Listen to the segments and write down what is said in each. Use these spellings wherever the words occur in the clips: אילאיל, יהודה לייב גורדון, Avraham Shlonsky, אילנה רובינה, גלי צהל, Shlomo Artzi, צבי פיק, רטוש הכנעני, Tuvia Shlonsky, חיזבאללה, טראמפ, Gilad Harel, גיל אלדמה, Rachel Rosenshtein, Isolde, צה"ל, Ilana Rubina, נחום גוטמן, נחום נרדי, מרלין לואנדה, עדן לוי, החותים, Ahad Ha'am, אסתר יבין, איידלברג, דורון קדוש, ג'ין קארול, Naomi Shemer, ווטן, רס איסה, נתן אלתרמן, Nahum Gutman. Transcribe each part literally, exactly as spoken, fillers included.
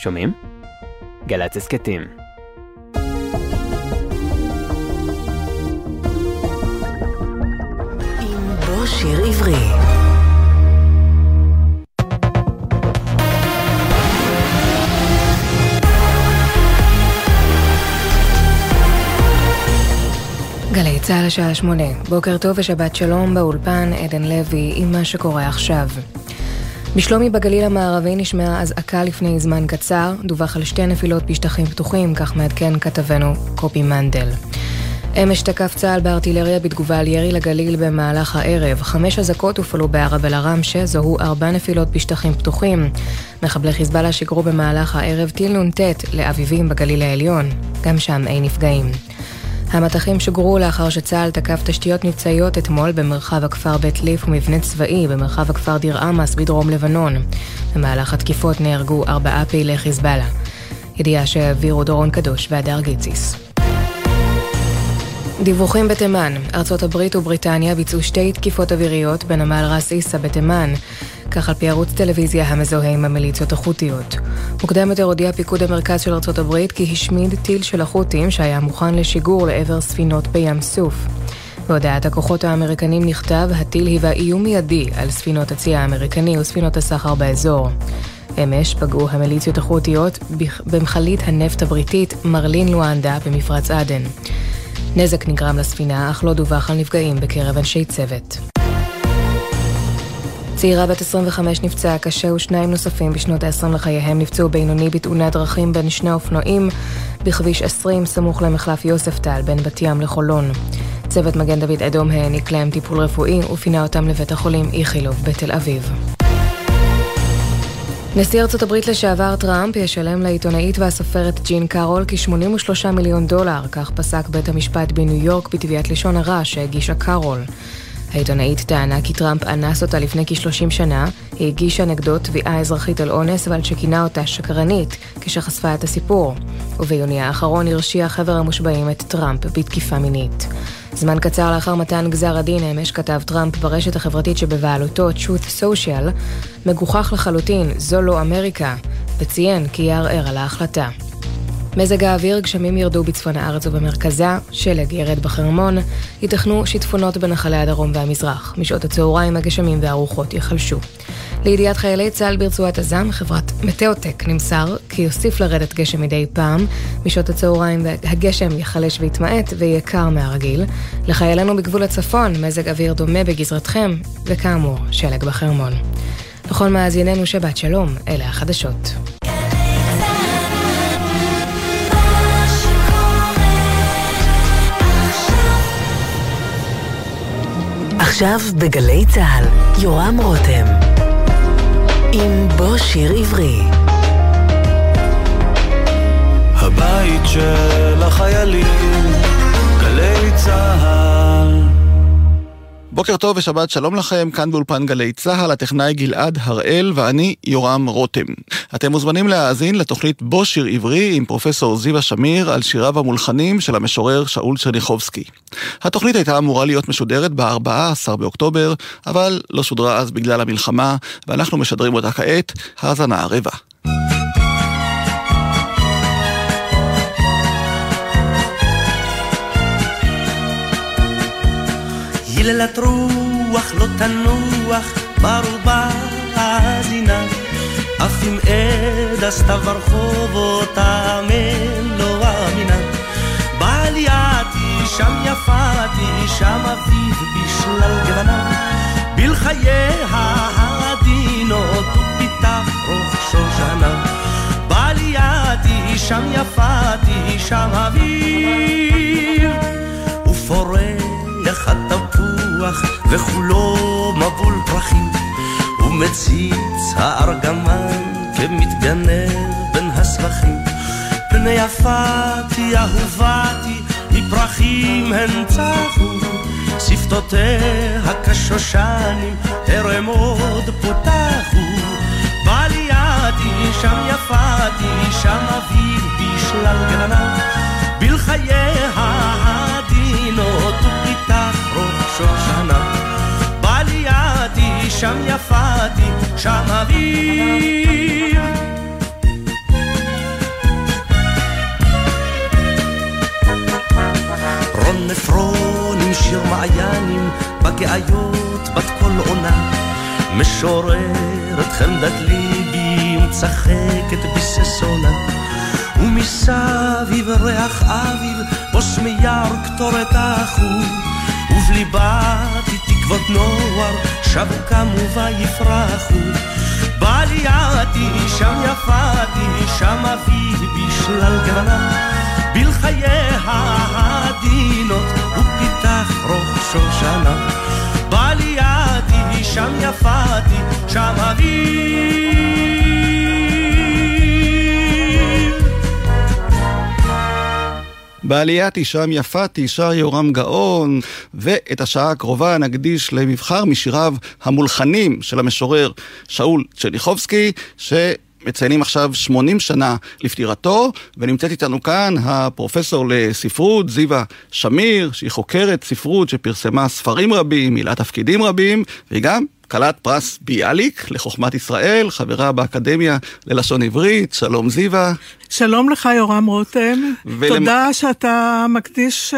שומעים? גל"צ הסכתים. עם בוא שיר עברי. גלי צהל השעה שמונה. בוקר טוב ושבת שלום, באולפן עדן לוי עם מה שקורה עכשיו. בשלומי בגליל המערבי נשמעה אזעקה לפני זמן קצר, דווח על שתי נפילות בשטחים פתוחים, כך מעדכן כתבנו קופי מנדל. אמש תקף צהל בארטילריה בתגובה על ירי לגליל במהלך הערב. חמש אזעקות הופעלו בערב אל הרמשה, זוהו ארבע נפילות בשטחים פתוחים. מחבלי חיזבאללה שיגרו במהלך הערב טיל נ"ט לאביבים בגליל העליון, גם שם אין נפגעים. המתחים שגרו לאחר שצהל תקף תשתיות מבצעיות אתמול במרחב הכפר בית ליף ומבנה צבאי במרחב הכפר דיר אמס בדרום לבנון. במהלך התקיפות נהרגו ארבעה פעילי חיזבאללה. ידיעה שהעבירו דורון קדוש והדר גיציס. דיווחים בתימן. ארצות הברית ובריטניה ביצעו שתי תקיפות אוויריות בנמל רס איסה בתימן, כך על פי ערוץ טלוויזיה המזוהה עם המיליציות החותיות. מוקדם יותר הודיע פיקוד המרכז של ארצות הברית כי השמיד טיל של החותים שהיה מוכן לשיגור לעבר ספינות בים סוף. בהודעת הכוחות האמריקנים נכתב, הטיל היווה איום מיידי על ספינות הצי האמריקני וספינות הסחר באזור. אמש פגעו המיליציות החותיות במחלית הנפט הבריטית מרלין לואנדה במפרץ עדן. נזק נגרם לספינה, אך לא דווח על נפגעים בקרב אנשי צוות. צעירה בת עשרים וחמש נפצעה קשה ושניים נוספים בשנות ה-עשרים לחייהם נפצעו בינוני בתאונת דרכים בין שני אופנועים בכביש עשרים סמוך למחלף יוסף טל בין בת ים לחולון. צוות מגן דוד אדום העניק להם טיפול רפואי ופינה אותם לבית החולים איכילוב בתל אביב. נשיא ארצות הברית לשעבר טראמפ ישלם לעיתונאית והסופרת ג'ין קארול כ-שמונים ושלושה מיליון דולר, כך פסק בית המשפט בניו יורק בתביעת לשון הרע שהגישה קארול. העיתונאית טענה כי טראמפ אנס אותה לפני כ-שלושים שנה, היא הגישה נגדו תביעה אזרחית על אונס ועל שכינה אותה שקרנית כשחשפה את הסיפור, וביוני האחרון הרשיע חבר המושבעים את טראמפ בתקיפה מינית. זמן קצר לאחר מתן גזר הדין אמש כתב טראמפ ברשת החברתית שבבעלותו Truth Social, מגוחך לחלוטין, זו לא אמריקה, וציין כי יערער על ההחלטה. מזג האוויר, גשמים ירדו בצפון הארץ ובמרכזה, שלג ירד בחרמון, ייתכנו שיטפונות בנחלי הדרום והמזרח. משעות הצהריים הגשמים והרוחות יחלשו. לידיעת חיילי צה"ל ברצועת עזה, חברת מטאוטק נמסר כי יוסיף לרדת גשם מדי פעם. משעות הצהריים הגשם יחלש ויתמעט ויהיה קר מהרגיל. לחיילינו בגבול הצפון, מזג אוויר דומה בגזרתכם, וכאמור, שלג בחרמון. לכל מאזיננו שבת שלום, אלה החדשות. עכשיו בגלי צהל, יורם רותם עם בוא שיר עברי. הבית של החיילים, גלי צהל. בוקר טוב ושבת שלום לכם, כאן באולפן גלי צהל, הטכנאי גלעד הראל ואני יורם רותם. אתם מוזמנים להאזין לתוכנית בוא שיר עברי עם פרופסור זיווה שמיר על שיריו המולחנים של המשורר שאול צ'רניחובסקי. התוכנית הייתה אמורה להיות משודרת ב-ארבעה עשר באוקטובר, אבל לא שודרה אז בגלל המלחמה, ואנחנו משדרים אותה כעת, האזנה רבע. יללת רוח לא תנוח ברובה האזינה, אף אם עד הסתיו ברחובות האמן לא האמינה. בעלייתי שם יפתי שם אביב בשלל גוונה, בלחייה העדינות ופיתח רוח שושנה. בעלייתי שם יפתי שם אביב ופורח התפוח וכולו מבול פרחים, ומציץ הארגמן כמתגנב בין הסבכים. פני יפתי אהובתי מפרחים הן צחו, שפתותיה כשושנים טרם עוד פותחו. בעלייתי שם יפתי שם אביב בשלל גננה, בלחייה העדינות ופיתח ראש שושנה. בעלייתי שם יפתי שם אביב בעיות בת כל עונה, משוררת חמדת ליבי ומצחקת בססונה, ומסביב ריח אביב פוס מייר קטורת החור, ובליבתי תקוות נוער שבוקם וביפרחו, בעלייתי שם יפתי שם אביב בשלל גוונה, בלחייה העדינות ופיתח ראש שושנה, בעלייתי שם יפתי שם אביב בעלייתי שם יפתי, שר יורם גאון, ואת השעה הקרובה נקדיש למבחר משיריו המולחנים של המשורר שאול צ'רניחובסקי, שמציינים עכשיו שמונים שנה לפטירתו, ונמצאת איתנו כאן הפרופסור לספרות, זיווה שמיר, שהיא חוקרת ספרות שפרסמה ספרים רבים, מילאה תפקידים רבים, והיא גם כלת פרס ביאליק לחוכמת ישראל, חברה באקדמיה ללשון עברית. שלום זיווה. שלום לך יורם רותם. ולמ... תודה שאתה מקדיש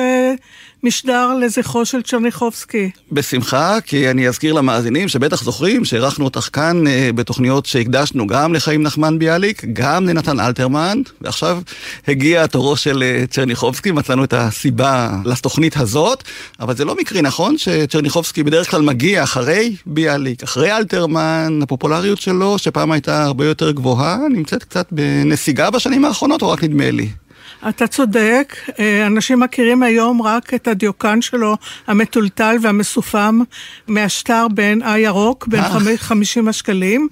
משדר לזכרו של צ'רניחובסקי. בשמחה, כי אני אזכיר למאזינים שבטח זוכרים שערכנו אותך כאן בתוכניות שהקדשנו גם לחיים נחמן ביאליק, גם לנתן אלתרמן, ועכשיו הגיע התורו של צ'רניחובסקי, מצאנו את הסיבה לתוכנית הזאת, אבל זה לא מקרי, נכון, שצ'רניחובסקי בדרך כלל מגיע אחרי ביאליק, אחרי אלתרמן. הפופולריות שלו, שפעם הייתה הרבה יותר גבוהה, נמצאת קצת בנסיגה בשנים האחרונות, או רק נדמה לי? אתה צודק, אנשים מכירים היום רק את הדיוקן שלו, המטולטל והמסופם, מהשטר בין הירוק, בין חמישים השקלים,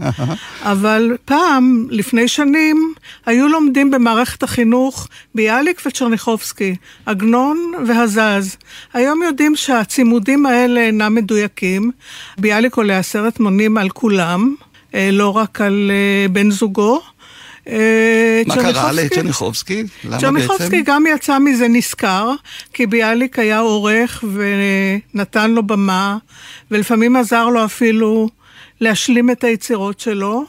אבל פעם, לפני שנים, היו לומדים במערכת החינוך ביאליק וצ'רניחובסקי, עגנון והזז. היום יודעים שהצימודים האלה אינם מדויקים, ביאליק עולה עשרת מונים על כולם, לא רק על בן זוגו. מה קרה לצ'רניחובסקי? צ'רניחובסקי גם יצא מזה נזכר, כי ביאליק היה עורך ונתן לו במה, ולפעמים עזר לו אפילו להשלים את היצירות שלו,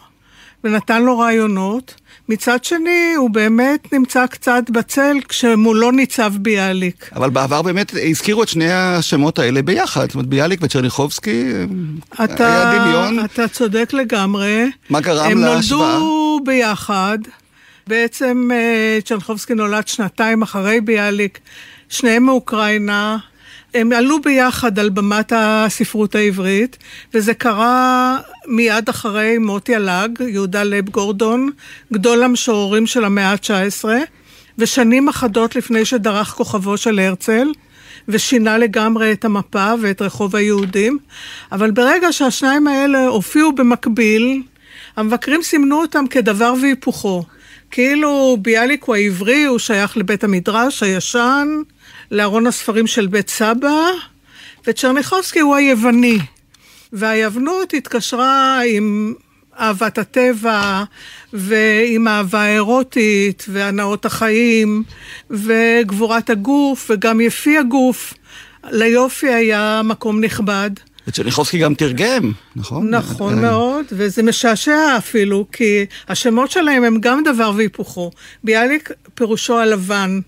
ונתן לו רעיונות. מצד שני, הוא באמת נמצא קצת בצל, כשמולו ניצב ביאליק. אבל בעבר באמת הזכירו את שני השמות האלה ביחד, זאת אומרת, ביאליק וצ'רניחובסקי, היה דמיון. אתה צודק לגמרי. מה גרם להשוואה? הם נולדו ביחד. בעצם צ'רניחובסקי נולד שנתיים אחרי ביאליק, שניהם מאוקראינה. הם עלו ביחד על במת הספרות העברית, וזה קרה מיד אחרי מות ילג, יהודה לייב גורדון, גדול המשוררים של המאה ה-תשע עשרה, ושנים אחדות לפני שדרך כוכבו של הרצל, ושינה לגמרי את המפה ואת רחוב היהודים. אבל ברגע שהשניים האלה הופיעו במקביל, המבקרים סימנו אותם כדבר והיפוכו. כאילו ביאליק הוא העברי, הוא שייך לבית המדרש הישן, לארון הספרים של בית סבא, וצ'רניחובסקי הוא היווני, והיוונות התקשרה עם אהבת הטבע, ועם אהבה האירוטית, והנאות החיים, וגבורת הגוף, וגם יפי הגוף, ליופי היה מקום נכבד. וצ'רניחובסקי גם תרגם, נכון? נכון מאוד, וזה משעשע אפילו, כי השמות שלהם הם גם דבר והיפוכו. ביאליק פירושו הלבן,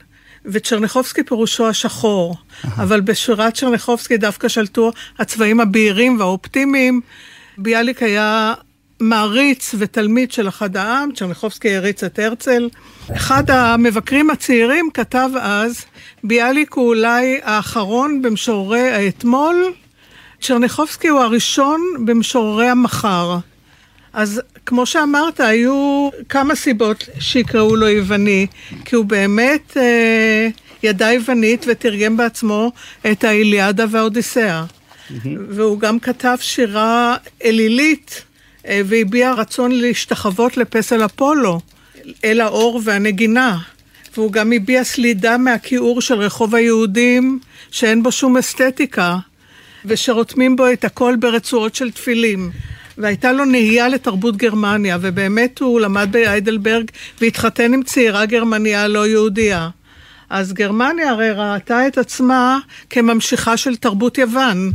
וצ'רניחובסקי פירושו השחור, אבל בשירת צ'רניחובסקי דווקא שלטו הצבעים הבהירים והאופטימיים. ביאליק היה מעריץ ותלמיד של אחד העם, צ'רניחובסקי הריץ את הרצל. אחד המבקרים הצעירים כתב אז, ביאליק הוא אולי האחרון במשוררי האתמול, צ'רניחובסקי הוא הראשון במשוררי המחר. אז כמו שאמרת, היו כמה סיבות שיקראו לו יווני, כי הוא באמת אה, ידע יוונית ותרגם בעצמו את האיליאדה והאודיסאה. Mm-hmm. והוא גם כתב שירה אלילית, אה, והביע רצון להשתחוות לפסל אפולו, אל האור והנגינה. והוא גם הביע סלידה מהכיעור של רחוב היהודים, שאין בו שום אסתטיקה, ושרותמים בו את הכל ברצועות של תפילים. והייתה לו נהייה לתרבות גרמניה, ובאמת הוא למד באיידלברג, והתחתן עם צעירה גרמניה לא יהודיה. אז גרמניה הרי ראתה את עצמה כממשיכה של תרבות יוון,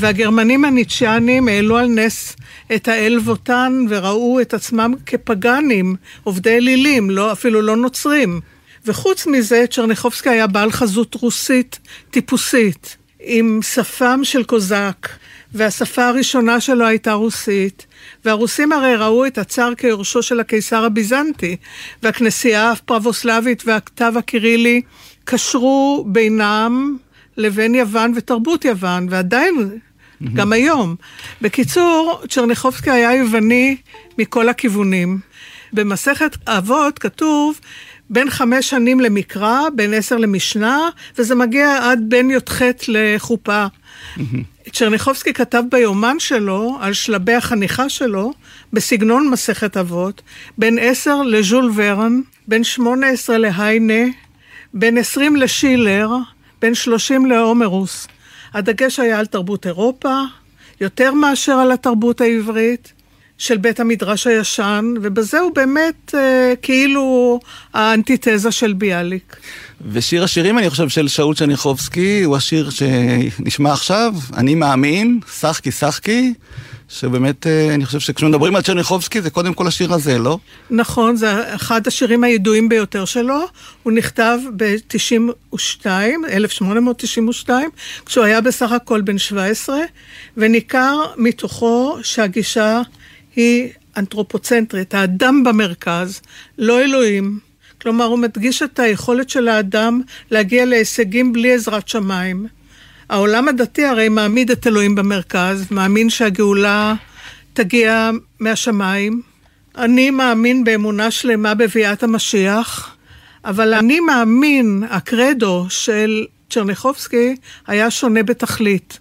והגרמנים הניטשיאנים העלו על נס את האל ווטן, וראו את עצמם כפגנים, עובדי אלילים, לא, אפילו לא נוצרים. וחוץ מזה, צ'רניחובסקי היה בעל חזות רוסית טיפוסית, עם שפם של קוזק, והשפה הראשונה שלו הייתה רוסית, והרוסים הרי ראו את הצאר כיורשו של הקיסר הביזנטי, והכנסייה הפרבוסלבית והכתב הקירילי קשרו בינם לבין יוון ותרבות יוון, ועדיין גם היום. בקיצור, צ'רניחובסקי היה יווני מכל הכיוונים. במסכת אבות כתוב בין חמש שנים למקרא, בין עשר למשנה, וזה מגיע עד בין יותחת לחופה. צ'רניחובסקי כתב ביומן שלו, על שלבי החניכה שלו, בסגנון מסכת אבות, בין עשר לז'ול ורן, בין שמונה עשרה להיינה, בין עשרים לשילר, בין שלושים להומרוס. הדגש היה על תרבות אירופה, יותר מאשר על התרבות העברית, של בית המדרש הישן, ובזה הוא באמת אה, כאילו האנטיתזה של ביאליק. ושיר השירים, אני חושב, של שאול צ'רניחובסקי, הוא השיר שנשמע עכשיו, אני מאמין, שחקי שחקי, שבאמת אה, אני חושב שכשמדברים על צ'רניחובסקי, זה קודם כל השיר הזה, לא? נכון, זה אחד השירים הידועים ביותר שלו, הוא נכתב ב-תשעים ושתיים, אלף שמונה מאות תשעים ושתיים, כשהוא היה בסך הכל בן שבע עשרה, וניכר מתוכו שהגישה היא אנתרופוצנטרית, האדם במרכז, לא אלוהים. כלומר, הוא מדגיש את היכולת של האדם להגיע להישגים בלי עזרת שמיים. העולם הדתי הרי מעמיד את אלוהים במרכז, מאמין שהגאולה תגיע מהשמיים. אני מאמין באמונה שלמה בביאת המשיח, אבל אני מאמין, הקרדו של צ'רניחובסקי היה שונה בתכלית.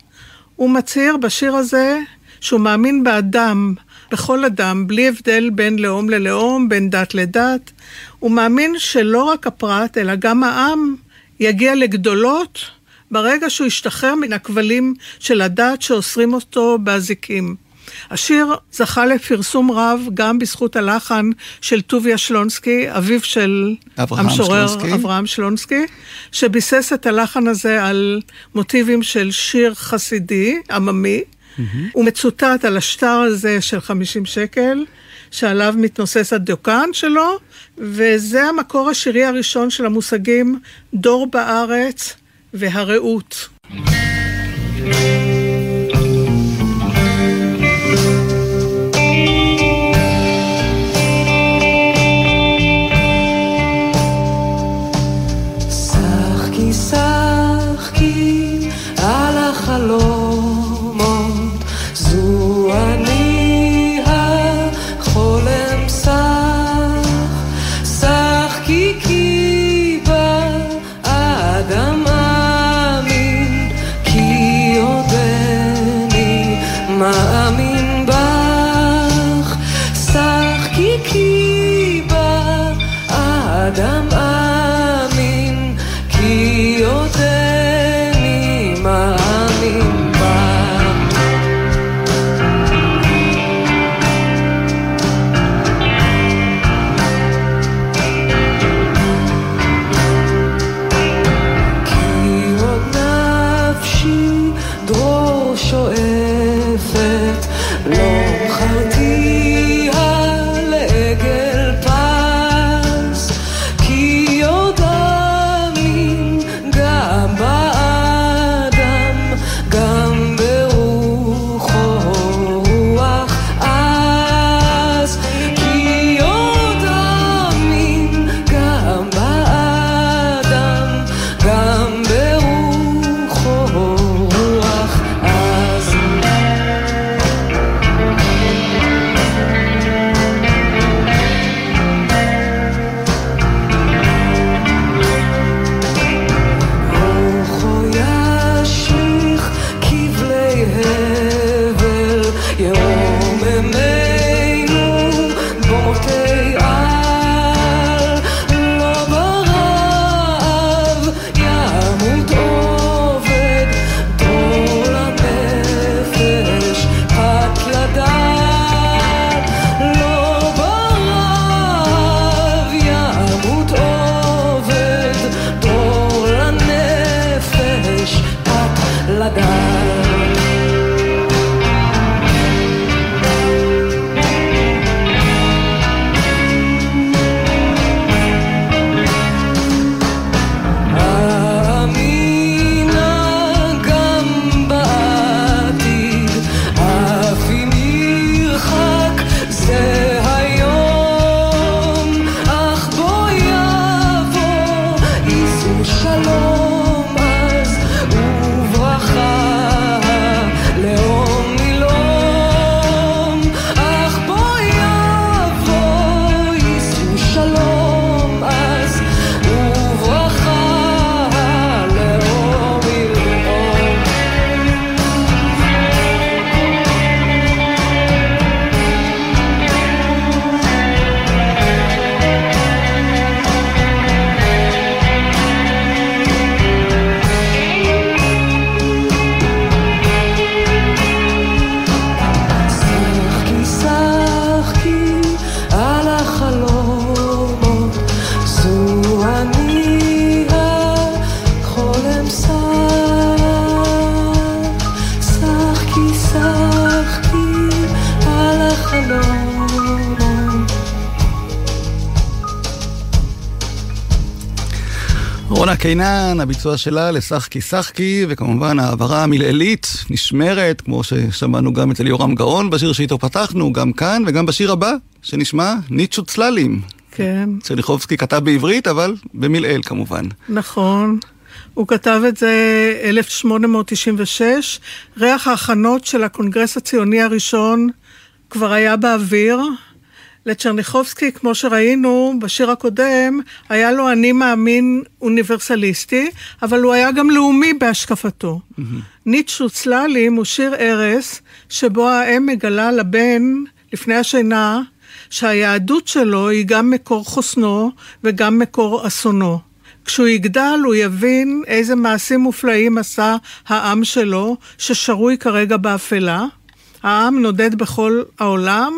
הוא מצהיר בשיר הזה שהוא מאמין באדם, בכל אדם, בלי הבדל בין לאום ללאום, בין דת לדת. הוא מאמין שלא רק הפרט, אלא גם העם יגיע לגדולות, ברגע שהוא ישתחרר מן הכבלים של הדת שאוסרים אותו באזיקים. השיר זכה לפרסום רב גם בזכות הלחן של טוביה שלונסקי, אביו של המשורר אברהם שלונסקי, שביסס את הלחן הזה על מוטיבים של שיר חסידי, עממי, הוא מצוטט על השטר הזה של חמישים שקל, שעליו מתנוסס הדיוקן שלו, וזה המקור השירי הראשון של המושגים דור בארץ והרעות. שחקי שחקי על החלום You're there. רונה קינן, הביצוע שלה לשחקי שחקי, וכמובן העברה המילאלית נשמרת, כמו ששמענו גם אצל יורם גאון, בשיר שאיתו פתחנו, גם כאן, וגם בשיר הבא, שנשמע ניצ'ו צללים. כן. צ'רניחובסקי כתב בעברית, אבל במילאל כמובן. נכון. הוא כתב את זה אלף שמונה מאות תשעים ושש, ריח ההכנות של הקונגרס הציוני הראשון כבר היה באוויר, לצ'רניחובסקי, כמו שראינו בשיר הקודם, היה לו אני מאמין אוניברסליסטי, אבל הוא היה גם לאומי בהשקפתו. Mm-hmm. ניטשו צללים הוא שיר ערס, שבו האם מגלה לבן, לפני השינה, שהיהדות שלו היא גם מקור חוסנו וגם מקור אסונו. כשהוא יגדל הוא יבין איזה מעשים מופלאים עשה העם שלו, ששרוי כרגע באפלה. העם נודד בכל העולם,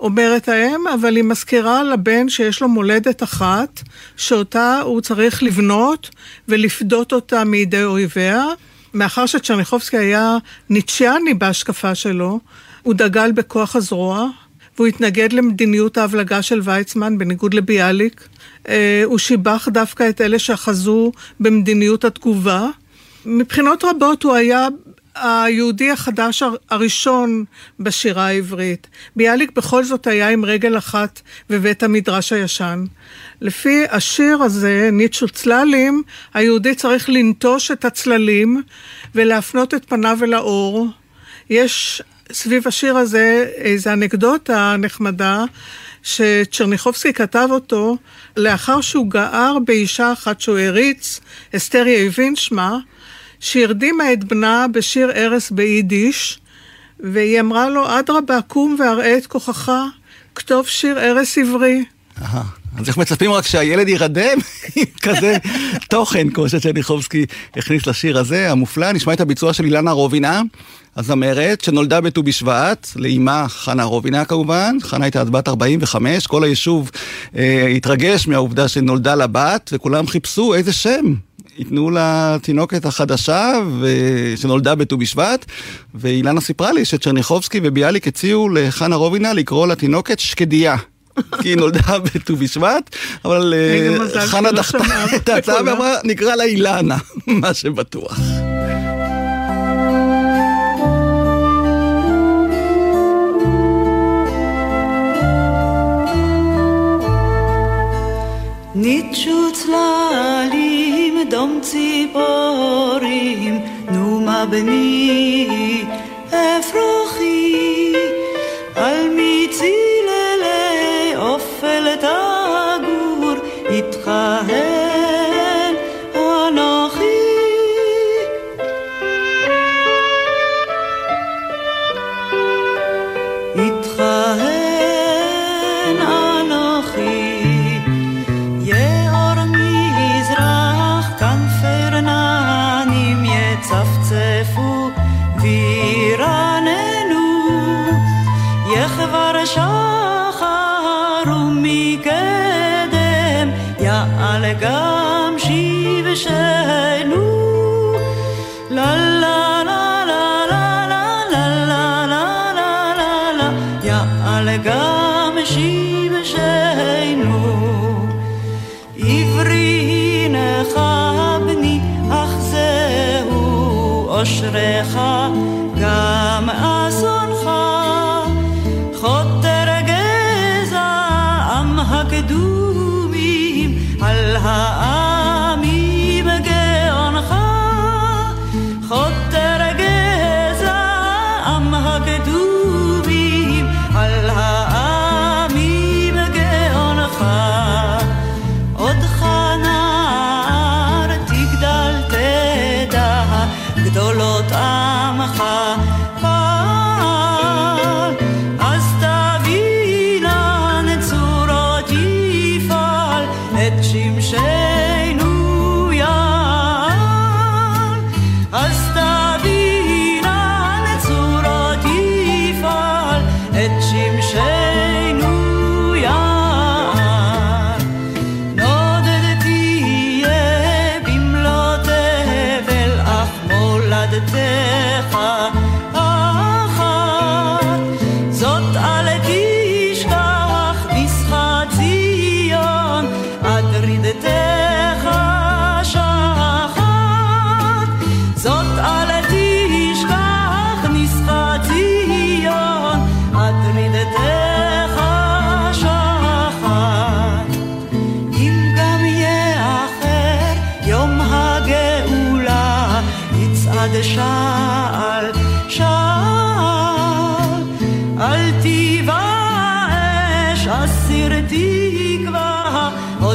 אומרת האם, אבל היא מזכירה לבן שיש לו מולדת אחת, שאותה הוא צריך לבנות ולפדות אותה מידי אויביה. מאחר שצ'רניחובסקי היה ניטשיאני בהשקפה שלו, הוא דגל בכוח הזרוע, והוא התנגד למדיניות ההבלגה של ויצמן, בניגוד לביאליק. הוא שיבח דווקא את אלה שאחזו במדיניות התגובה. מבחינות רבות הוא היה היהודי החדש הראשון בשירה העברית. ביאליק בכל זאת היה עם רגל אחת בבית המדרש הישן. לפי השיר הזה, ניטשו צללים, היהודי צריך לנטוש את הצללים ולהפנות את פניו אל האור. יש סביב השיר הזה איזו אנקדוטה נחמדה שצ'רניחובסקי כתב אותו לאחר שהוא גער באישה אחת שהוא הריץ, אסתר יבין שמה, שהרדימה את בנה בשיר ערס ביידיש, והיא אמרה לו, אדרבה, קום והראה את כוחך, כתוב שיר ערס עברי. אהה, אז איך מצפים רק שהילד ירדם עם כזה תוכן, כמו שצ'רניחובסקי הכניס לשיר הזה, המופלא. נשמע את הביצוע של אילנה רובינה, הזמרת שנולדה בט"ו בשבט, לאימה חנה רובינא כמובן, חנה הייתה בת ארבעים וחמש, כל היישוב אה, התרגש מהעובדה שנולדה לבת, וכולם חיפשו איזה שם יתנו לה תינוקת החדשה ו... שנולדה בט"ו בשבט, ואילנה סיפרה לי שצ'רניחובסקי וביאליק הציעו לחנה רובינא לקרוא לתינוקת שקדיה, כי היא נולדה בט"ו בשבט, אבל אה, חנה דחתה את ההצעה ואמרה, נקרא לה אילנה, מה שבטוח. ניטשו צללים, דום ציפורים, נומה בני, אפרוחי, על מציללי אופלת אגור, איתך הן אנוכי. איתך הן שחר ומקדם יעל גם שיב שנו ללה ללה ללה ללה ללה יעל גם שיב שנו עברי נחבני אחזהו אשרך גם את שמשה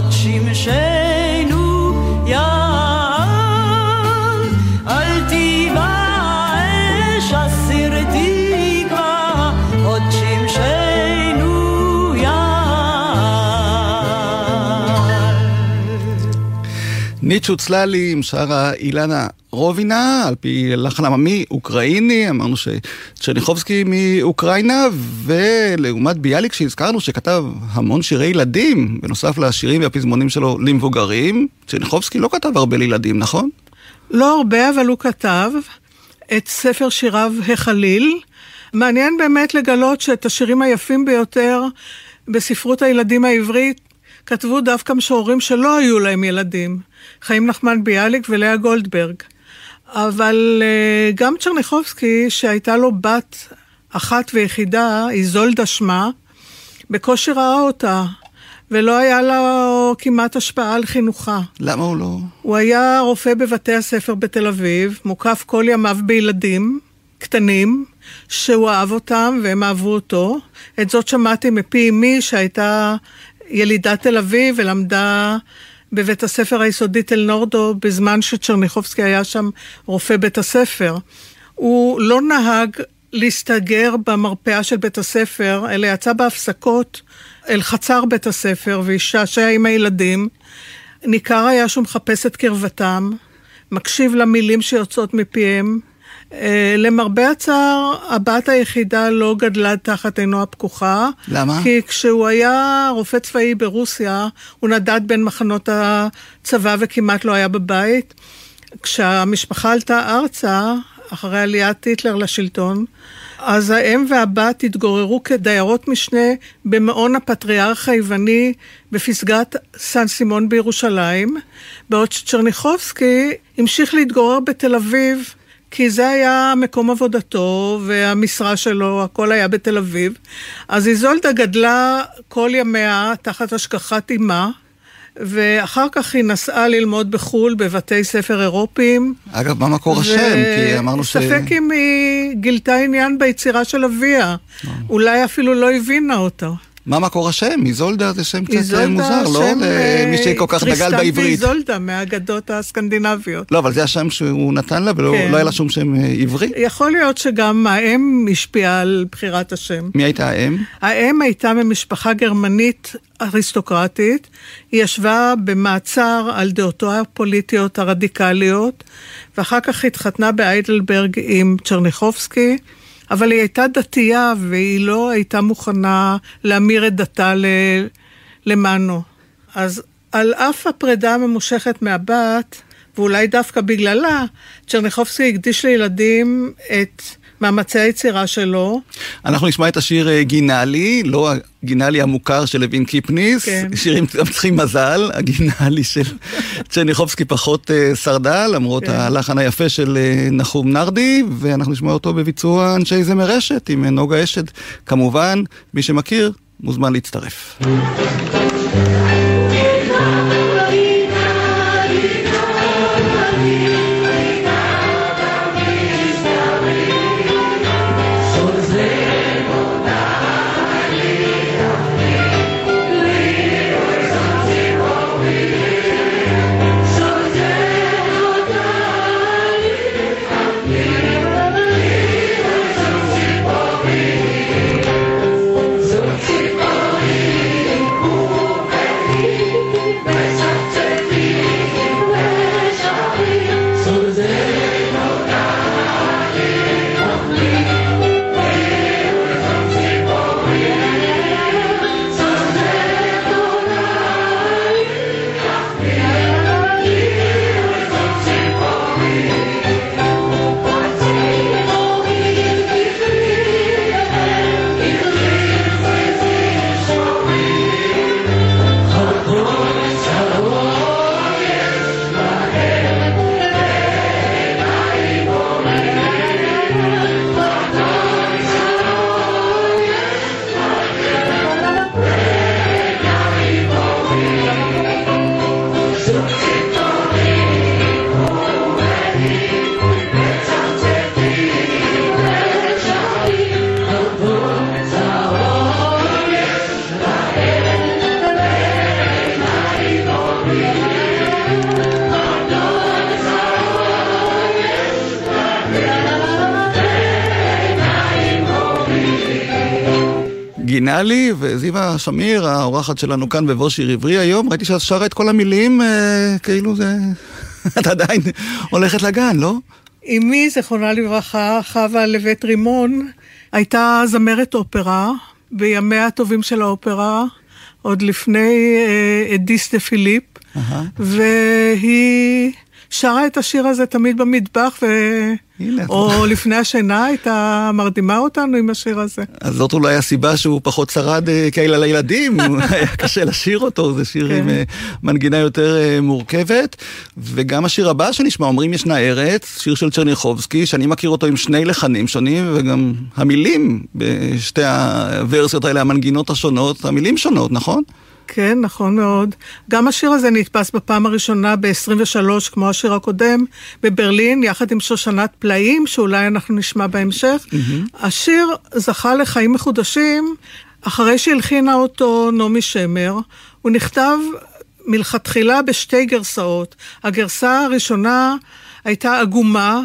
עוד שמשנו יעל, אל תיבא אש אסיר תקווה, עוד שמשנו יעל. ניצ'ו צללים שרה אילנה רובינה, על פי לחן עממי אוקראיני, אמרנו שצ'רניחובסקי מאוקראינה, ולעומת ביאליק שהזכרנו שכתב המון שירי ילדים, בנוסף לשירים והפזמונים שלו למבוגרים, צ'רניחובסקי לא כתב הרבה לילדים, נכון? לא הרבה, אבל הוא כתב את ספר שיריו החליל. מעניין באמת לגלות שאת השירים היפים ביותר בספרות הילדים העברית, כתבו דווקא משוררים שלא היו להם ילדים, חיים נחמן ביאליק ולאה גולדברג. אבל גם צ'רניחובסקי, שהייתה לו בת אחת ויחידה, איזולדה שמה, בקושי ראה אותה, ולא היה לו כמעט השפעה על חינוכה. למה הוא לא? הוא היה רופא בבתי הספר בתל אביב, מוקף כל ימיו בילדים קטנים, שהוא אהב אותם והם אהבו אותו. את זאת שמעתי מפי אמי שהייתה ילידת תל אביב ולמדה בבית הספר היסודי תל נורדו, בזמן שצ'רניחובסקי היה שם רופא בית הספר. הוא לא נהג להסתגר במרפאה של בית הספר, אלא יצא בהפסקות אל חצר בית הספר, וישעשע עם הילדים. ניכר היה שהוא מחפש את קרבתם, מקשיב למילים שיוצאות מפיהם. למרבה הצער, הבת היחידה לא גדלה תחת עינו הפקוחה. למה? כי כשהוא היה רופא צבאי ברוסיה, הוא נדד בין מחנות הצבא וכמעט לא היה בבית. כשהמשפחה עלתה ארצה, אחרי עליית היטלר לשלטון, אז האם והבת התגוררו כדיירות משנה במעון הפטריארך היווני בפסגת סן סימון בירושלים, בעוד שצ'רניחובסקי המשיך להתגורר בתל אביב, כי זה היה מקום עבודתו, והמשרה שלו, הכל היה בתל אביב. אז איזולדה גדלה כל ימיה תחת השגחת אימה, ואחר כך היא נסעה ללמוד בחול בבתי ספר אירופיים. אגב, מה מקור ו... השם? כי אמרנו ש... ספק אם היא גילתה עניין ביצירה של אביה. לא. אולי אפילו לא הבינה אותו. מה מקור השם? איזולדה זה שם קצת מוזר, לא? מי שכל כך דגל בעברית. איזולדה מהאגדות הסקנדינביות. לא, אבל זה השם שהוא נתן לה, ולא היה לה שום שם עברי. יכול להיות שגם האם השפיעה על בחירת השם. מי הייתה האם? האם הייתה ממשפחה גרמנית אריסטוקרטית. היא ישבה במעצר על דעותו הפוליטיות הרדיקליות, ואחר כך התחתנה באיידלברג עם צ'רניחובסקי, אבל היא הייתה דתייה, והיא לא הייתה מוכנה להמיר את דתה למענו. אז על אף הפרידה הממושכת מהבת, ואולי דווקא בגללה, צ'רניחובסקי הקדיש לילדים את מאמצי היצירה שלו. אנחנו נשמע את השיר גינאלי, לא הגינאלי המוכר של לוין קיפניס, כן. שירים צריכים מזל, הגינאלי של צ'רניחובסקי פחות שרדה, למרות כן. הלחן היפה של נחום נרדי, ואנחנו נשמע אותו בביצוע אנשי זמר רשת, עם נוגה אשד, כמובן, מי שמכיר מוזמן להצטרף. גינה לי, וזיווה שמיר, האורחת שלנו כאן בבוא שיר עברי היום, ראיתי שאת שרה את כל המילים, אה, כאילו זה... את עדיין הולכת לגן, לא? אמי, זכרונה לברכה, חווה לבית רימון, הייתה זמרת אופרה, בימיה הטובים של האופרה, עוד לפני אה, אדיס דה פיליפ, uh-huh. והיא... שרה את השיר הזה תמיד במטבח, ו... או לפני השינה הייתה מרדימה אותנו עם השיר הזה. אז זאת אולי הסיבה שהוא פחות שרד כאלה לילדים, היה קשה לשיר אותו, זה שיר עם מנגינה יותר מורכבת, וגם השיר הבא שנשמע, אומרים ישנה ארץ, שיר של צ'רניחובסקי, שאני מכיר אותו עם שני לחנים שונים, וגם המילים בשתי הוורסיות האלה, המנגינות השונות, המילים שונות, נכון? כן, נכון מאוד. גם השיר הזה נתפס בפעם הראשונה ב-עשרים ושלוש, כמו השיר הקודם, בברלין, יחד עם שושנת פלאים, שאולי אנחנו נשמע בהמשך. Mm-hmm. השיר זכה לחיים מחודשים, אחרי שהלחינה אותו נעמי שמר. הוא נכתב מלכתחילה בשתי גרסאות. הגרסה הראשונה הייתה עגומה,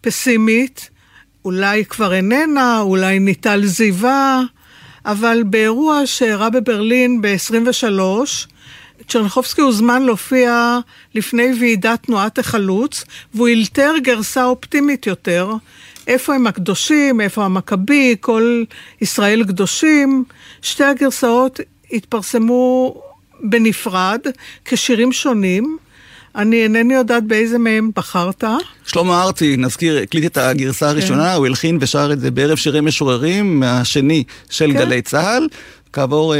פסימית, אולי כבר איננה, אולי ניטל זיווה, אבל באירוע שאירע בברלין ב-עשרים ושלוש, צ'רניחובסקי הוזמן להופיע לפני ועידת תנועת החלוץ, והוא ילתר גרסה אופטימית יותר, איפה הם הקדושים, איפה המכבי, כל ישראל קדושים. שתי הגרסאות התפרסמו בנפרד, כשירים שונים, אני אינני יודעת באיזה מהם בחרת. שלמה ארצי, נזכיר, הקליט את הגרסה הראשונה, הוא הלחין ושר את זה בערב שירי משוררים, השני של גלי צהל. כעבור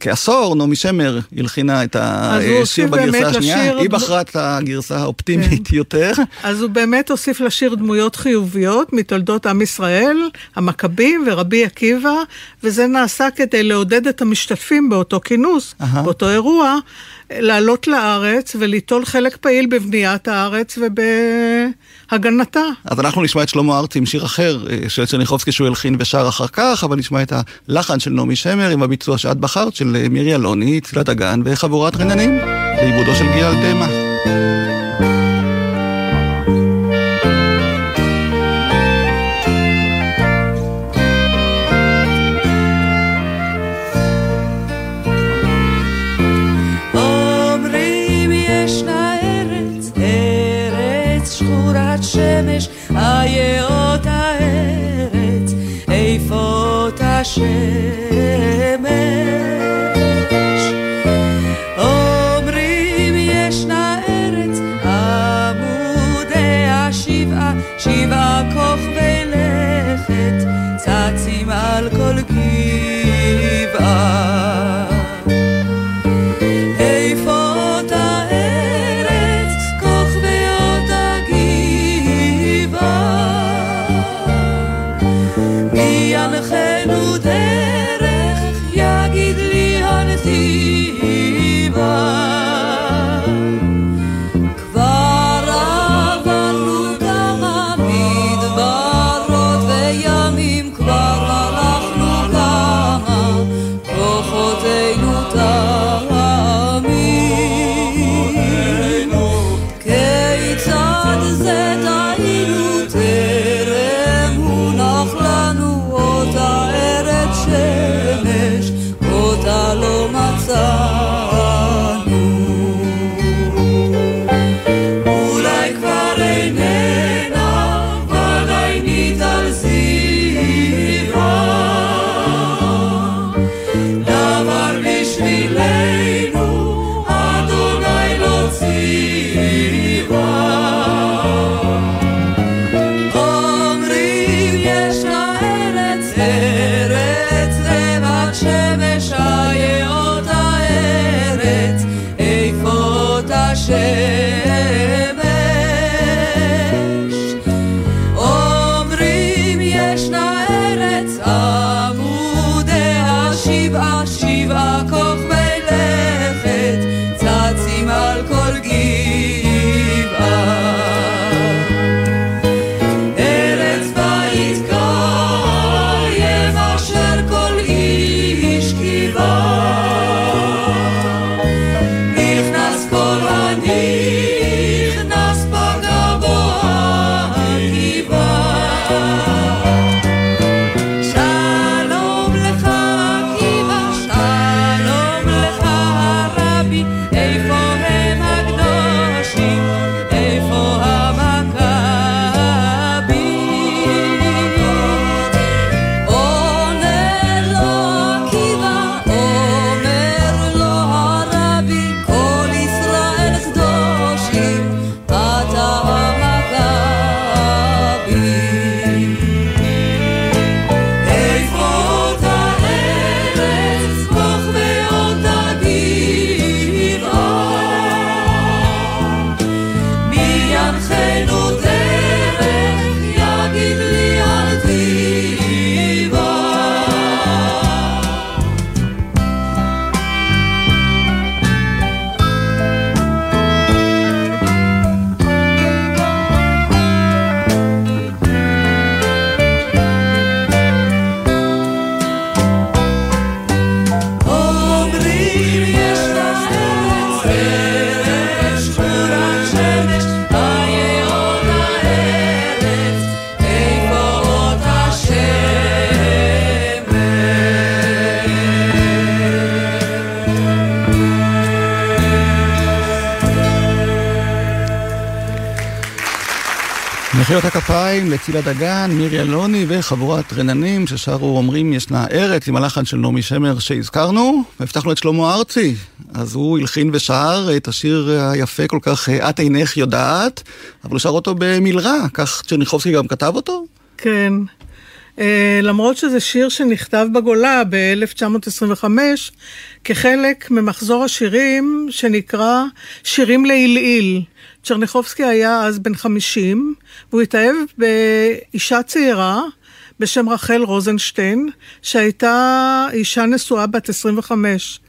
כעשור, נעמי שמר הלחינה את השיר בגרסה השנייה, היא בחרה את הגרסה האופטימית יותר. אז הוא באמת הוסיף לשיר דמויות חיוביות מתולדות עם ישראל, המכבים ורבי עקיבא, וזה נעשה כדי לעודד את המשתתפים באותו כינוס, באותו אירוע, לעלות לארץ וליטול חלק פעיל בבניית הארץ ובהגנתה. אז אנחנו נשמע את שלמה ארצי עם שיר אחר של צ'רניחובסקי שהוא הלחין ושר אחר כך, אבל נשמע את הלחן של נעמי שמר עם הביצוע שאת בחרת של מירי אלוני, צילת הגן וחבורת רננים, בעיבודו של גיל אלדמה. שמש, היאות הארץ, איפות השמש. אומרים ישנה ארץ, עמודיה שבעה, שבעה כוכבי לכת, צצים על כל גבעה. Tell me מחיאות הכפיים לצילה דגן, מירי אלוני וחבורת רננים ששרו אומרים ישנה ארץ עם הלחן של נעמי שמר שהזכרנו, והבטחנו את שלמה ארצי, אז הוא הלחין ושר את השיר היפה כל כך את אינך יודעת, אבל הוא שר אותו במלרע, כך צ'רניחובסקי גם כתב אותו? כן, uh, למרות שזה שיר שנכתב בגולה ב-אלף תשע מאות עשרים וחמש כחלק ממחזור השירים שנקרא שירים לעילעיל. צ'רניחובסקי היה אז בן חמישים, והוא התאהב באישה צעירה בשם רחל רוזנשטיין, שהייתה אישה נשואה בת עשרים וחמש.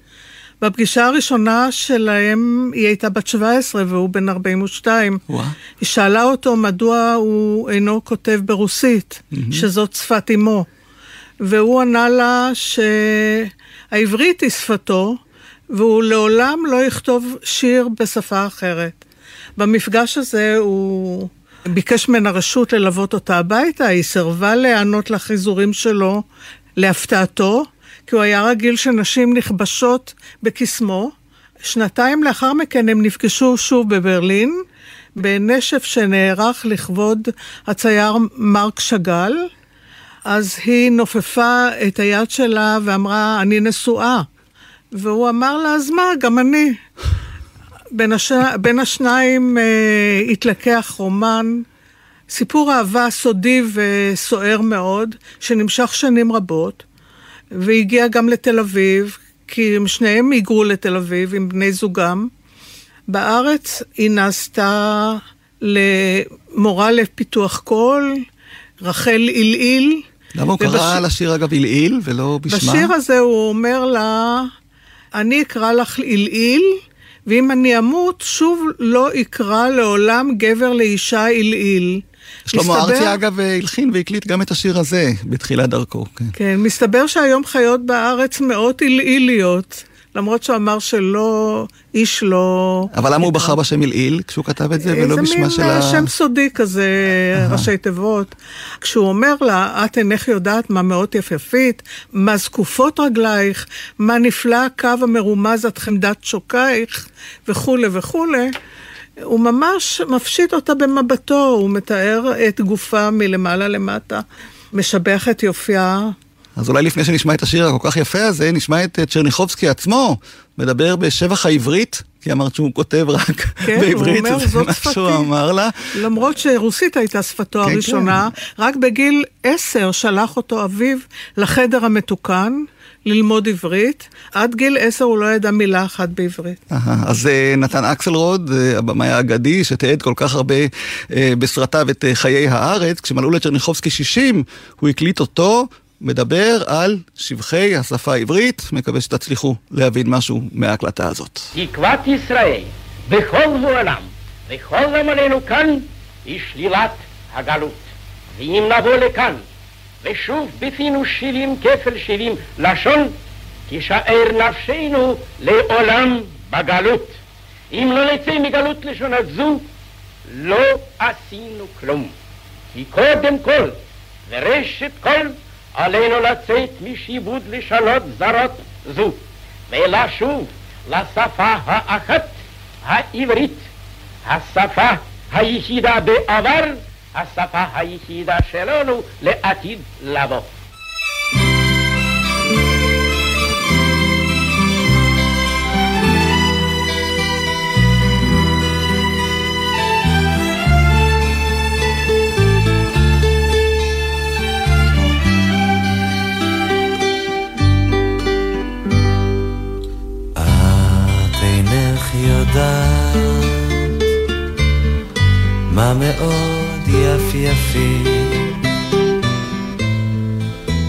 בפגישה הראשונה שלהם היא הייתה בת שבע עשרה והוא בן ארבעים ושתיים. ווא. היא שאלה אותו מדוע הוא אינו כותב ברוסית, mm-hmm. שזאת שפת אמו. והוא ענה לה שהעברית היא שפתו, והוא לעולם לא יכתוב שיר בשפה אחרת. במפגש הזה הוא ביקש מן הרשות ללוות אותה הביתה, היא סרבה לענות לחיזורים שלו להפתעתו, כי הוא היה רגיל שנשים נכבשות בקסמו. שנתיים לאחר מכן הם נפגשו שוב בברלין, בנשף שנערך לכבוד הצייר מרק שגל, אז היא נופפה את היד שלה ואמרה, אני נשואה. והוא אמר לה, אז מה, גם אני. בין, הש... בין השניים אה, התלקח רומן, סיפור אהבה סודי וסוער מאוד, שנמשך שנים רבות, והגיע גם לתל אביב, כי שניהם היגרו לתל אביב עם בני זוגם. בארץ היא נעשתה למורה לפיתוח קול, רחל אילאיל. למה הוא ובש... קרא לשיר אגב אילאיל ולא בשמה? בשיר הזה הוא אומר לה, אני אקרא לך אילאיל, ואם אני אמות, שוב לא יקרא לעולם גבר לאישה אילאיל. שלמה ארצי אגב הלחין והקליט גם את השיר הזה בתחילת דרכו. כן. כן, מסתבר שהיום חיות בארץ מאות אילאיליות, למרות שהוא אמר שלא, איש לא... אבל למה הוא בחר בשם אילאיל כשהוא כתב את זה ולא בשמה של ה... איזה מין שם סודי כזה, ראשי תיבות. כשהוא אומר לה, את אינך יודעת מה מאוד יפייפית, מה זקופות רגלייך, מה נפלא הקו המרומז את חמדת שוקייך, וכו' וכו'. הוא ממש מפשיט אותה במבטו, הוא מתאר את גופה מלמעלה למטה, משבח את יופייה. אז אולי לפני שנשמע את השיר הכל כך יפה הזה, נשמע את צ'רניחובסקי עצמו, מדבר בשבח העברית, כי אמרת שהוא כותב רק כן, בעברית, הוא אומר, זאת שפתי. אמר לה. למרות שרוסית הייתה שפתו כן, הראשונה, כן. רק בגיל עשר שלח אותו אביו לחדר המתוקן, ללמוד עברית, עד גיל עשר הוא לא ידע מילה אחת בעברית. אז נתן אקסלרוד, הבמאי האגדי, שתיעד כל כך הרבה בסרטיו את חיי הארץ, כשמלאו לצ'רניחובסקי שישים, הוא הקליט אותו, מדבר על שבחי השפה העברית, מקווה שתצליחו להבין משהו מההקלטה הזאת. תקוות ישראל, בכל העולם, בכל עמלנו כאן, היא שלילת הגלות. ואם נבוא לכאן, ושוב בפינו שירים כפל שירים לשון, תישאר נפשנו לעולם בגלות. אם לא נצא מגלות לשון הזו, לא עשינו כלום. כי קודם כל, וראשית כל, עלינו לצאת משיבוד לשונות זרות זו, ולשוב לשפה האחת, העברית, השפה היחידה בעבר, השפה היחידה שלנו לעתיד לבוא. את אינך יודעת מה מאוד יפי יפי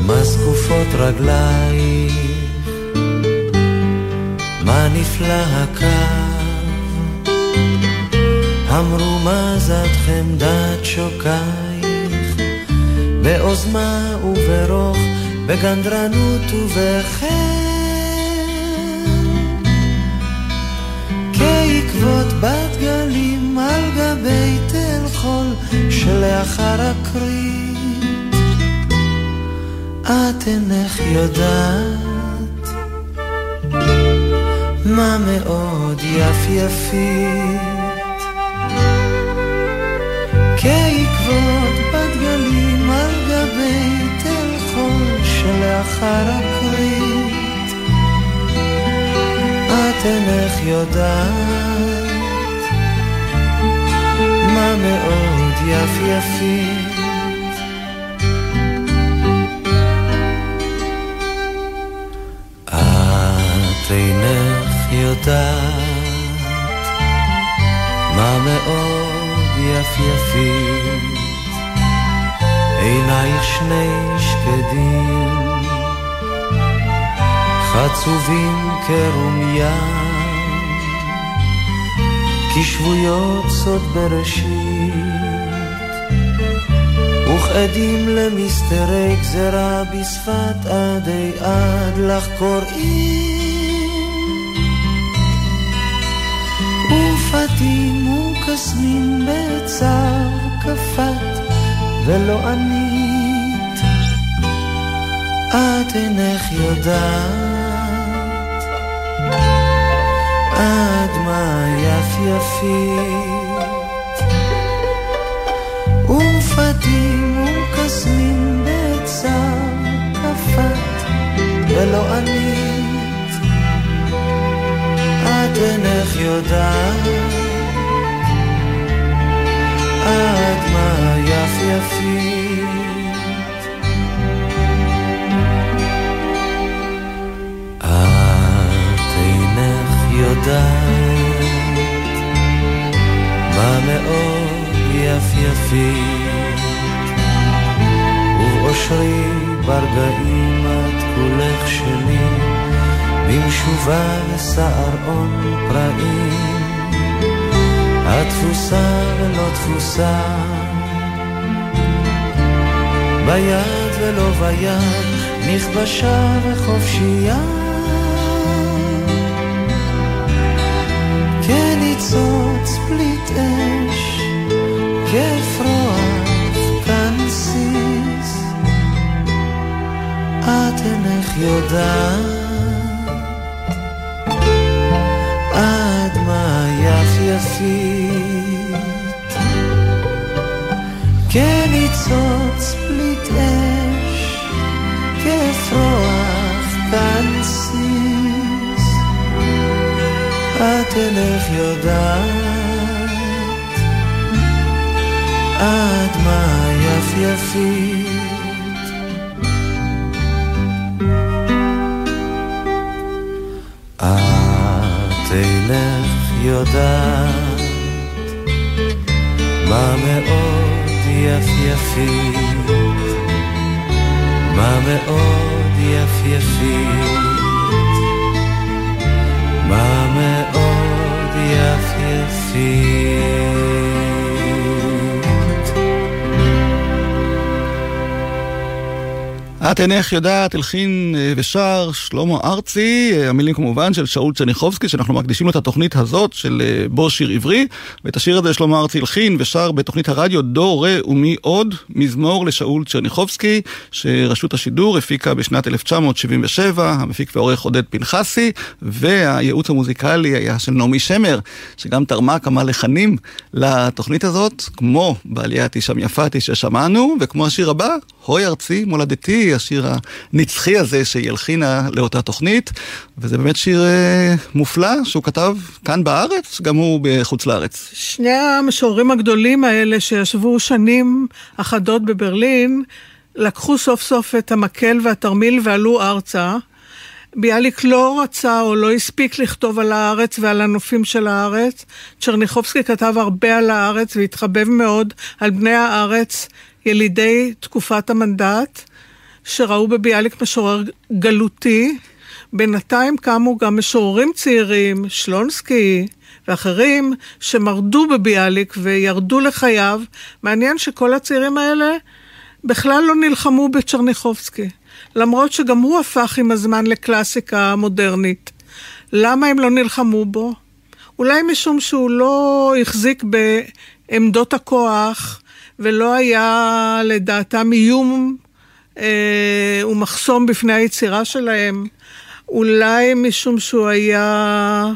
מה זקופות רגלייך מה נפלא הקו המרומז עד חמדת שוקייך בעוזמה וברוך בגנדרנות ובחן כעקבות בת גלים על גבי תל חול שלאחר הקרית את אינך יודעת מה מאוד יפי יפית כעקבות שחר הכרית, את אינך יודעת מה מאוד יפייפית. את אינך יודעת מה מאוד יפייפית, עינייך שני שקדים חצובים כרומיין, כשבויות סוד בראשית וכעדים למסתרי גזרה, בשפת עדי עד לך קוראים ופתים וקסמים, בצר כפת ולא ענית, את אינך יודעת עד מה יפייפית, ופתים וקסמים בצר כפת ולא ענית, את אינך יודעת עד מה יפייפית. את אינך יודעת מה מאוד יפייפית, ובאושרי ברגעים את כולך שלי, במשובה וסערון פרעים, התפוסה ולא תפוסה, ביד ולא ביד, נכבשה וחופשייה, כניצוץ פליט אש, כפרוח כנסיס, את אינך יודעת עד מה יפייפית, כניצוץ פליט אש, כפרוח כנסיס, את אינך יודעת עד מה יפייפית. את אינך יודעת מה מאוד יפייפית, מה מאוד יפייפית, מה מאוד יפייפית. את אינך יודעת, הלחין ושר שלמה ארצי, המילים כמובן של שאול צ'רניחובסקי, שאנחנו מקדישים לו את התוכנית הזאת של בוא שיר עברי, ואת השיר הזה שלמה ארצי הלחין ושר בתוכנית הרדיו דו רה ומי עוד, מזמור לשאול צ'רניחובסקי, שרשות השידור הפיקה בשנת אלף תשע מאות שבעים ושבע, המפיק ועורך עודד פנחסי, והייעוץ המוזיקלי היה של נעמי שמר, שגם תרמה כמה לחנים לתוכנית הזאת, כמו בעליית אישם יפתי ששמענו, וכמו השיר הבא, הוי ארצי מולדתי, השיר הנצחי הזה שהיא הלחינה לאותה תוכנית, וזה באמת שיר מופלא שהוא כתב כאן בארץ, גם הוא בחוץ לארץ. שני המשוררים הגדולים האלה שישבו שנים אחדות בברלין, לקחו סוף סוף את המקל והתרמיל ועלו ארצה. ביאליק לא רצה או לא הספיק לכתוב על הארץ ועל הנופים של הארץ, צ'רניחובסקי כתב הרבה על הארץ והתחבב מאוד על בני הארץ, ילידי תקופת המנדט, שראו בביאליק משורר גלותי. בינתיים קמו גם משוררים צעירים, שלונסקי ואחרים, שמרדו בביאליק וירדו לחייו. מעניין שכל הצעירים האלה בכלל לא נלחמו בצ'רניחובסקי, למרות שגם הוא הפך עם הזמן לקלאסיקה מודרנית. למה הם לא נלחמו בו? אולי משום שהוא לא החזיק בעמדות הכוח, ולא היה לדעתם איום ומחסום בפני היצירה שלהם. אולי משום שהוא היה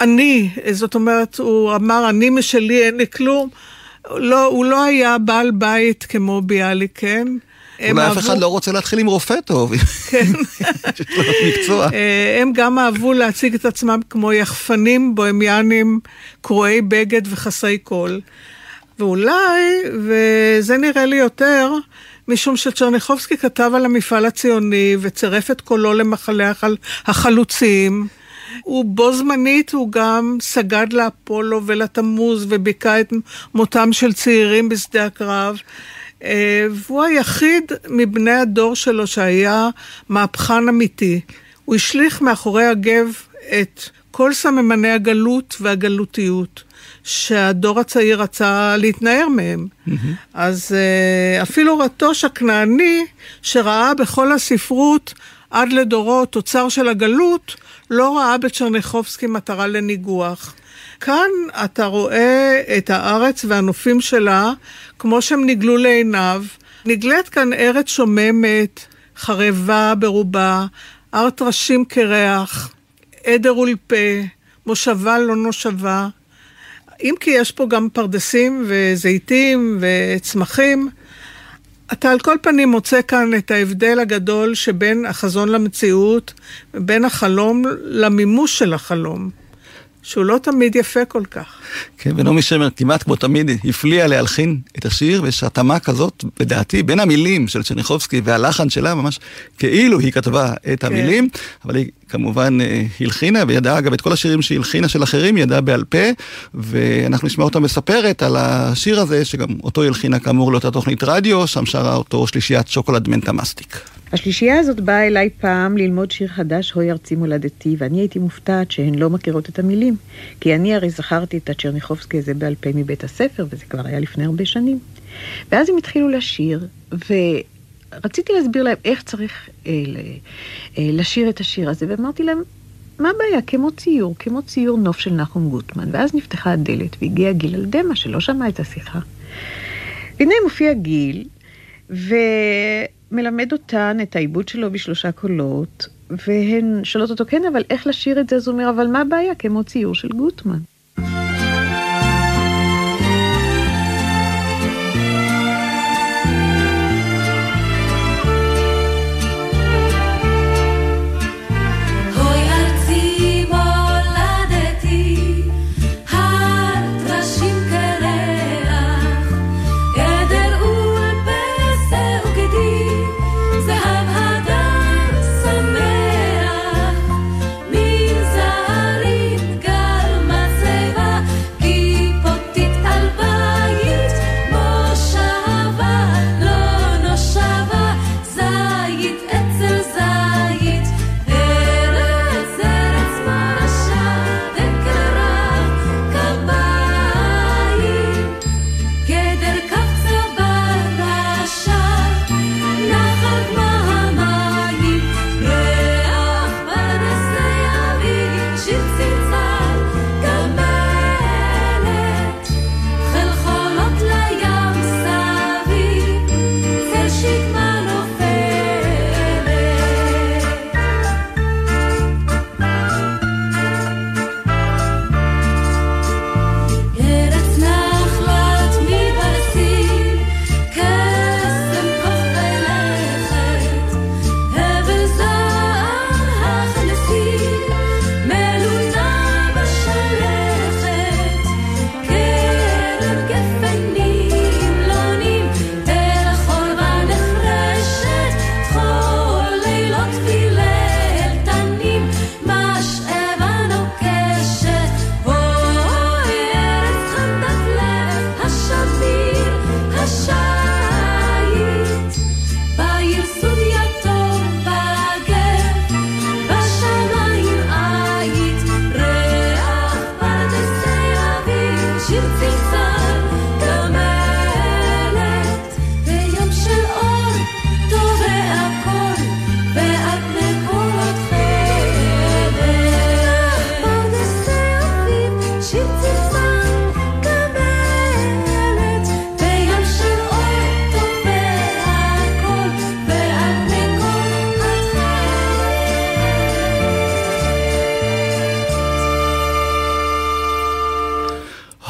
אני, זאת אומרת, הוא אמר אני משלי, אין לי כלום. לא, הוא לא היה בעל בית כמו ביאליק, כן? אולי אף אחד לא רוצה להתחיל עם רופא טוב. כן. מקצוע. הם גם אהבו להציג את עצמם כמו יחפנים, בוהמיאנים, קרועי בגד וחסרי קול. ואולי, וזה נראה לי יותר, משום שצ'רניחובסקי כתב על המפעל הציוני, וצירף את קולו למחלה החלוצים, ובו זמנית הוא גם סגד לאפולו ולתמוז, וביקע את מותם של צעירים בשדה הקרב, והוא היחיד מבני הדור שלו שהיה מהפכן אמיתי. הוא השליך מאחורי הגב את כל סממני הגלות והגלותיות, שהדור הצעיר רצה להתנער מהם. Mm-hmm. אז אפילו רטוש הכנעני, שראה בכל הספרות עד לדורות תוצר של הגלות, לא ראה בצ'רניחובסקי מטרה לניגוח. כאן אתה רואה את הארץ והנופים שלה, כמו שהם נגלו לעיניו. נגלית כאן ארץ שוממת, חרבה ברובה, הר טרשים כריח, עדר ולפה, מושבה לא נושבה. אם כי יש פה גם פרדסים וזיתים וצמחים, אתה על כל פנים מוצא כאן את ההבדל הגדול שבין החזון למציאות, בין החלום למימוש של החלום, שהוא לא תמיד יפה כל כך. כן, ונעמי שמר כמעט כמו תמיד הפליאה להלחין את השיר, ויש התאמה כזאת, בדעתי, בין המילים של צ'רניחובסקי והלחן שלה, ממש כאילו היא כתבה את המילים, כן. אבל היא כמובן הלחינה, וידעה אגב את כל השירים שהלחינה של אחרים, ידעה בעל פה, ואנחנו נשמע אותה מספרת על השיר הזה, שגם אותו הלחינה כאמור לאותה תוכנית רדיו, שם שרה אותו שלישיית שוקולד מנטמאסטיק. השלישייה הזאת באה אליי פעם ללמוד שיר חדש, "הוי ארצי מולדתי", ואני הייתי מופתעת שהן לא מכירות את המילים, כי אני הרי זכרתי את הצ'רניחובסקי הזה בעל פה מבית הספר, וזה כבר היה לפני הרבה שנים. ואז הם התחילו לשיר, ורציתי להסביר להם איך צריך אה, לשיר את השיר הזה, ואמרתי להם, מה הבעיה? כמו ציור, כמו ציור נוף של נחום גוטמן. ואז נפתחה הדלת, והגיע גיל אלדמה, שלא שמע את השיחה. הנה מופיע גיל, ו... מלמד אותן את העיבוד שלו בשלושה קולות, והן שואלות אותו, כן, אבל איך לשיר את זה? אז הוא אומר, אבל מה הבעיה? כמו ציור של גוטמן.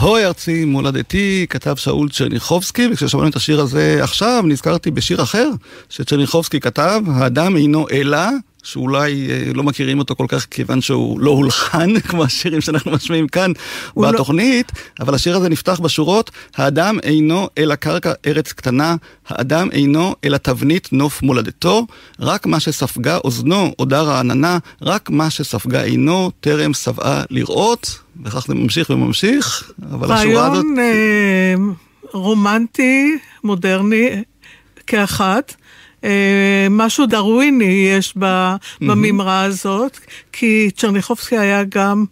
הוי ארצי מולדתי, כתב שאול צ'רניחובסקי, וכששמענו את השיר הזה עכשיו, נזכרתי בשיר אחר שצ'רניחובסקי כתב, האדם אינו אלא, שאולי לא מכירים אותו כל כך כיוון שהוא לא הולחן, כמו השירים שאנחנו משמיעים כאן בתוכנית, לא... אבל השיר הזה נפתח בשורות, האדם אינו אלא קרקע ארץ קטנה, האדם אינו אלא תבנית נוף מולדתו, רק מה שספגה אוזנו עודה רעננה, רק מה שספגה אינו טרם סבעה לראות, וכך זה ממשיך וממשיך, אבל השורה הזאת... רעיון אה, רומנטי, מודרני, כאחת, משהו דרוויני יש בממרה הזאת, כי צ'רניחובסקי היה גם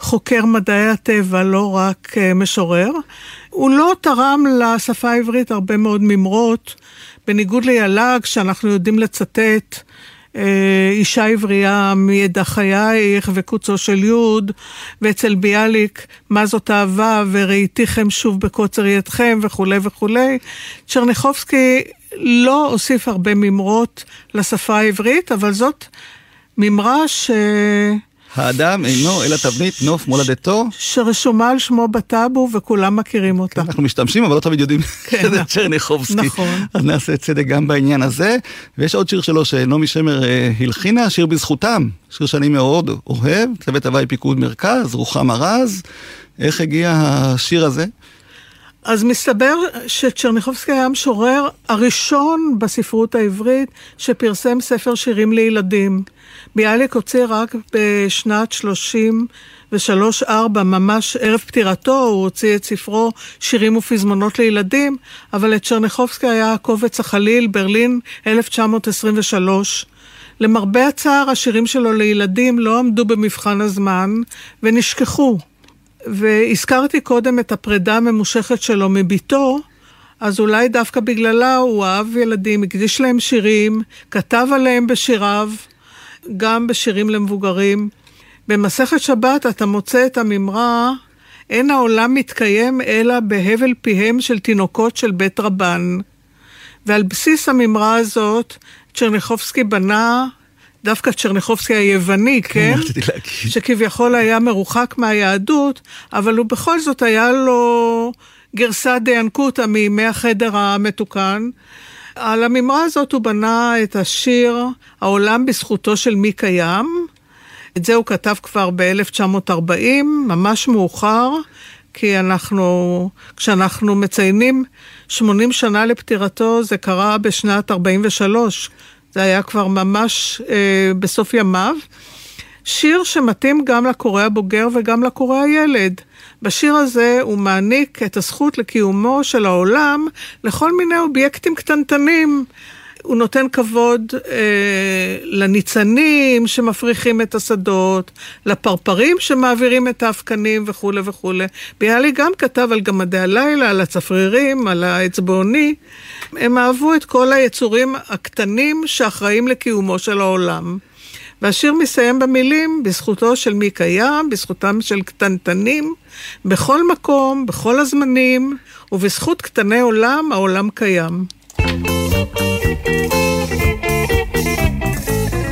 חוקר מדעי הטבע, לא רק משורר. הוא לא תרם לשפה העברית הרבה מאוד ממרות, בניגוד לילג, שאנחנו יודעים לצטט, אישה עברייה מידע חייך וקוצו של יוד, ואצל ביאליק מה זאת אהבה וראיתיכם שוב בקוצר ידכם וכו' וכו'. צ'רניחובסקי לא הוסיף הרבה ממרות לשפה העברית, אבל זאת ממרה ש... האדם אינו אלא תבנית נוף מולדתו. שרשומה על שמו בטאבו וכולם מכירים אותה. אנחנו משתמשים אבל לא תמיד יודעים שזה צ'רניחובסקי. נכון. אז נעשה צדק גם בעניין הזה. ויש עוד שיר שלו שנעמי שמר הלחינה, שיר בזכותם. שיר שאני מאוד אוהב, צוות הוואי פיקוד מרכז, רוחמה רז. איך הגיע השיר הזה? אז מסתבר שצ'רניחובסקי היה המשורר הראשון בספרות העברית שפרסם ספר שירים לילדים. ביאליק הוציא רק בשנת שלושים ושלוש ארבע, ממש ערב פטירתו, הוא הוציא את ספרו שירים ופזמונות לילדים, אבל את צ'רניחובסקי היה הקובץ החליל, ברלין אלף תשע מאות עשרים ושלוש. למרבה הצער, השירים שלו לילדים לא עמדו במבחן הזמן ונשכחו. והזכרתי קודם את הפרידה הממושכת שלו מביתו, אז אולי דווקא בגללה הוא אהב ילדים, הקדיש להם שירים, כתב עליהם בשיריו, גם בשירים למבוגרים. במסכת שבת אתה מוצא את הממרה, אין העולם מתקיים אלא בהבל פיהם של תינוקות של בית רבן. ועל בסיס הממרה הזאת, צ'רניחובסקי בנה, דווקא צ'רניחובסקי היווני, כן? שכביכול היה מרוחק מהיהדות, אבל הוא בכל זאת היה לו גרסה דיינקוטה מימי החדר המתוקן. על הממרה הזאת הוא בנה את השיר העולם בזכותו של מי קיים. את זה הוא כתב כבר ב-אלף תשע מאות ארבעים, ממש מאוחר, כי אנחנו, כשאנחנו מציינים שמונים שנה לפטירתו, זה קרה בשנת ארבעים ושלוש, זה היה כבר ממש אה, בסוף ימיו. שיר שמתאים גם לקורא הבוגר וגם לקורא הילד. בשיר הזה הוא מעניק את הזכות לקיומו של העולם לכל מיני אובייקטים קטנטנים. הוא נותן כבוד אה, לניצנים שמפריחים את השדות, לפרפרים שמעבירים את האבקנים וכו' וכו'. ביאליק גם כתב על גמדי הלילה, על הצפרירים, על האצבעוני. הם אהבו את כל היצורים הקטנים שאחראים לקיומו של העולם. והשיר מסיים במילים, בזכותו של מי קיים, בזכותם של קטנטנים, בכל מקום, בכל הזמנים, ובזכות קטני עולם, העולם קיים.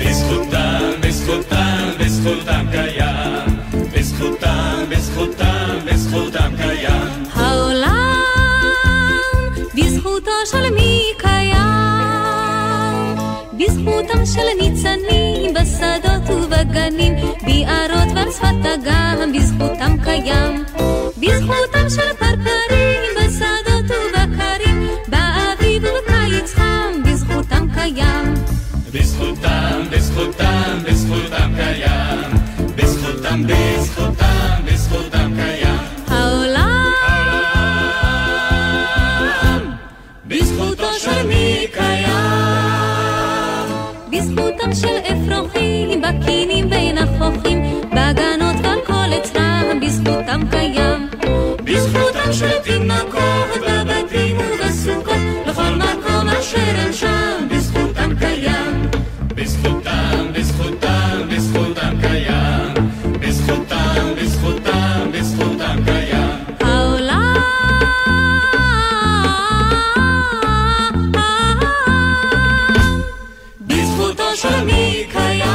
בזכותם, בזכותם, בזכותם קיים, בזכותם, בזכותם, בזכותם קיים, העולם בזכותו של מי קיים, בזכותם של ניצנים בשדות ובגנים, ביערות ועל שפת אגם, בזכותם קיים, בזכותם של פרפרים בשדות ובקרים, באביב ובקיץ חם, בזכותם קיים, בזכותם, בזכותם, בזכותם קיים, בזכותם, בזכותם, בזכותם קיים, העולם בזכותו של מי קיים, בזכותם של אפרוחים בקינים בין החופים, בגנות ועל כל עצמם, בזכותם קיים, בזכותם של תינוקות בבתים ובסוכות, בכל מקום אשר הם שם, בזכותם קיים, בזכותם, בזכותם, בזכותם קיים, בזכותם, בזכותם, בזכותם קיים, העולם בזכותו של מי קיים,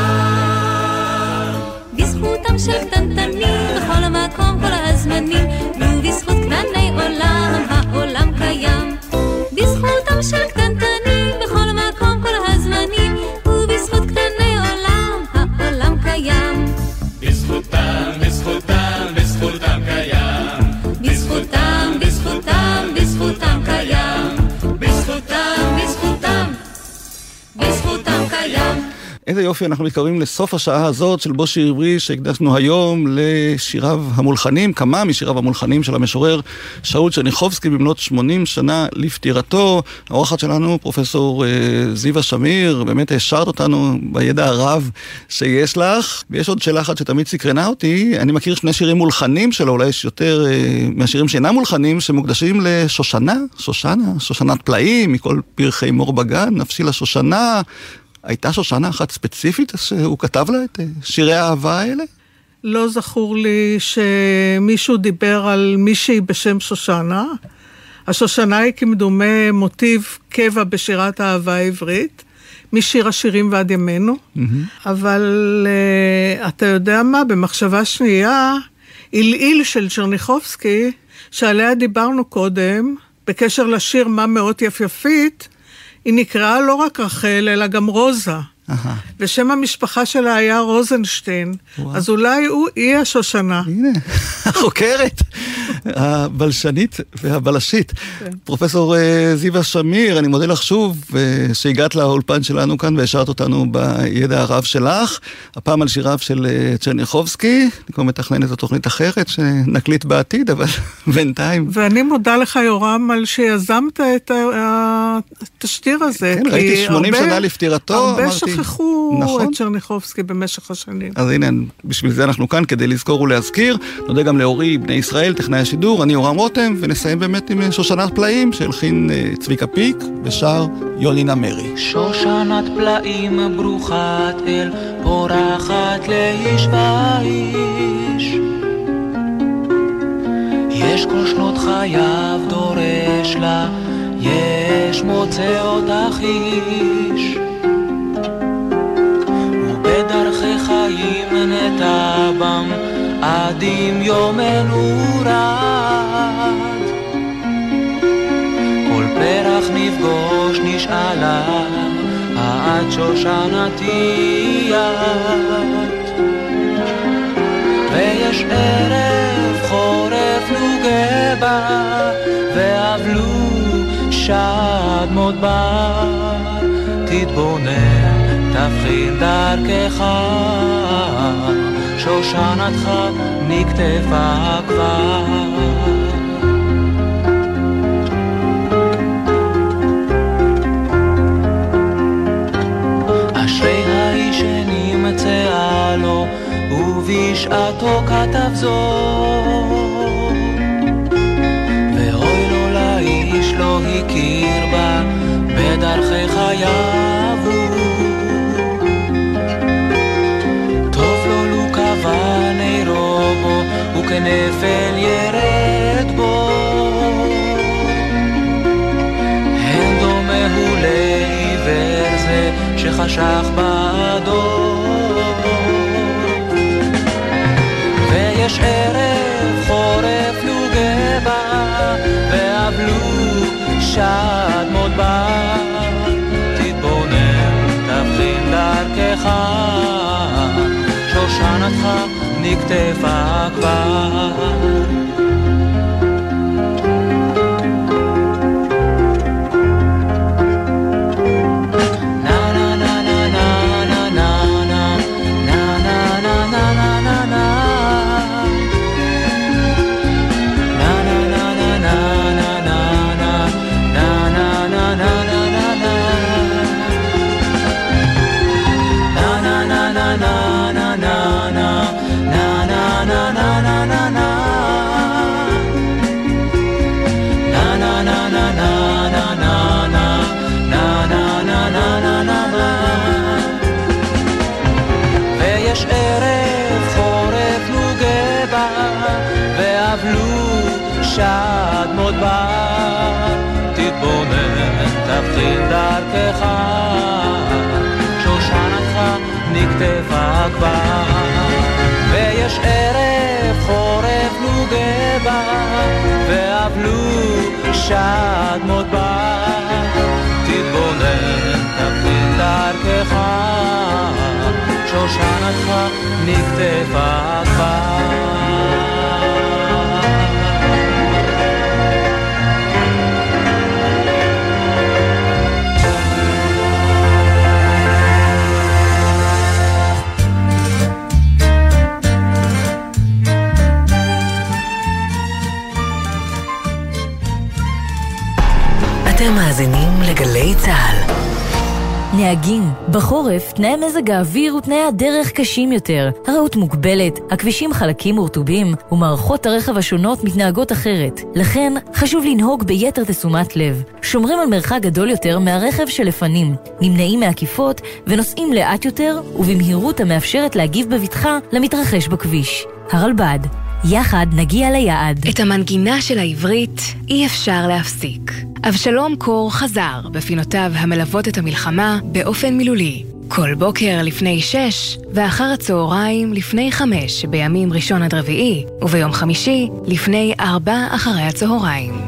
בזכותם של קטנטנים בכל מקום כל הזמנים, איזה יופי, אנחנו מתקרבים לסוף השעה הזאת של בוא שיר עברי, שהקדשנו היום לשיריו המולחנים, כמה משיריו המולחנים של המשורר שאול טשרניחובסקי במלאת שמונים שנה לפטירתו. האורחת שלנו, פרופסור זיוה שמיר, באמת השארת אותנו בידע הרב שיש לך, ויש עוד שאלה אחת שתמיד סקרנה אותי, אני מכיר שני שירים מולחנים שלו, אולי יש יותר מהשירים שאינם מולחנים, שמוקדשים לשושנה, שושנה, שושנת פלאים, מכל פרחי מור בגן, נפשי לשושנה. הייתה שושנה אחת ספציפית שהוא כתב לה את שירי האהבה האלה? לא זכור לי שמישהו דיבר על מישהי בשם שושנה. השושנה היא כמדומה מוטיב קבע בשירת האהבה העברית, משיר השירים ועד ימינו. Mm-hmm. אבל uh, אתה יודע מה, במחשבה שנייה, עילעיל של טשרניחובסקי, שעליה דיברנו קודם, בקשר לשיר מה מאות יפיפית, היא נקראה לא רק רחל, אלא גם רוזה. Aha. ושם המשפחה שלה היה רוזנשטיין. Wow. אז אולי הוא היא השושנה. הנה, החוקרת, הבלשנית והבלשית. Okay. פרופסור uh, זיוה שמיר, אני מודה לך שוב uh, שהגעת לאולפן שלנו כאן, והשארת אותנו בידע הרב שלך. הפעם על שיריו של uh, טשרניחובסקי, אני כבר מתכננת את תוכנית אחרת שנקליט בעתיד, אבל בינתיים. ואני מודה לך יורם על שיזמת את התשדיר הזה. כן, ראיתי שמונים הרבה, שנה לפטירתו. הרבה אמרתי, שכחו נכון? את טשרניחובסקי במשך השנים. אז הנה, בשביל זה אנחנו כאן, כדי לזכור ולהזכיר. נודה גם להורי בני ישראל, טכנאי השידור, אני יורם רותם, ונסיים באמת עם שושנת פלאים, שהלחין צבי פיק ושר יולינה מרי. שושנת פלאים ברוכת אל, פורחת לאיש ואיש. יש כל שנות חייו דורש לה, יש מוצא אותך איש. ובדרכי חיים נטבם, עדים יומנו רד. כל פרח נפגוש נשאלה, עד שושנתי יד. ויש ערב חורף נוגה בה, ואבלו שד מודבר. תתבונן, תבחין דרכך, שושנתך נקטפה כבר. אשרי האיש שנמצאה לו, ובשעתו כתב זאת. ואוי לו לאיש לא הכיר בה, בדרכי חייו הוא. וכנפל ירד בו, הן דומה הוא לעיוור זה שחשך באדום. ויש ערב חורף נוגה בה, ואבלו שד מודבר. תתבונן, תבחין דרכך, שושנתך נקטפה כבר. נה נה נה נה נה נה נה נה נה נה נה נה נה שד מודבר, תתבונן, תבחין דרכך, שושנתך נקטפה כבר. ויש ערב חורף נוגה בה, ואבלו שד מודבר. תתבונן, תבחין דרכך, שושנתך נקטפה כבר. אתם מאזינים לגלי צהל. נהגים, בחורף תנאי מזג האוויר ותנאי הדרך קשים יותר, הראות מוגבלת, הכבישים חלקים ורטובים ומערכות הרכב השונות מתנהגות אחרת. לכן חשוב לנהוג ביתר תשומת לב. שומרים על מרחק גדול יותר מהרכב שלפנים, נמנעים מעקיפות ונוסעים לאט יותר ובמהירות המאפשרת להגיב בבטחה למתרחש בכביש. הרלב"ד, יחד נגיע ליעד. את המנגינה של העברית אי אפשר להפסיק. אבשלום קור חזר בפינותיו המלוות את המלחמה באופן מילולי. כל בוקר לפני שש ואחר הצהריים לפני חמש בימים ראשון עד רביעי וביום חמישי לפני ארבע אחרי הצהריים.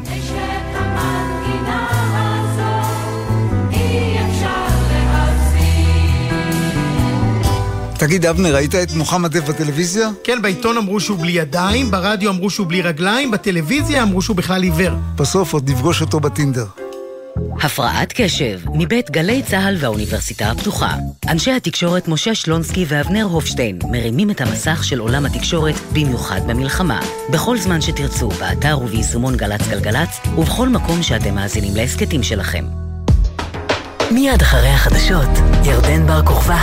תגיד אבנר, ראית את מוחמד דף בטלוויזיה? כן, בעיתון אמרו שהוא בלי ידיים, ברדיו אמרו שהוא בלי רגליים, בטלוויזיה אמרו שהוא בכלל עיוור. בסוף עוד נפגוש אותו בטינדר. הפרעת קשב, מבית גלי צהל והאוניברסיטה הפתוחה. אנשי התקשורת משה שלונסקי ואבנר הופשטיין מרימים את המסך של עולם התקשורת, במיוחד במלחמה. בכל זמן שתרצו, באתר וביישומון גלץ גלגלץ, ובכל מקום שאתם מאזינים להסקטים שלכם. מיד אחרי החדשות, ירדן בר כוכבא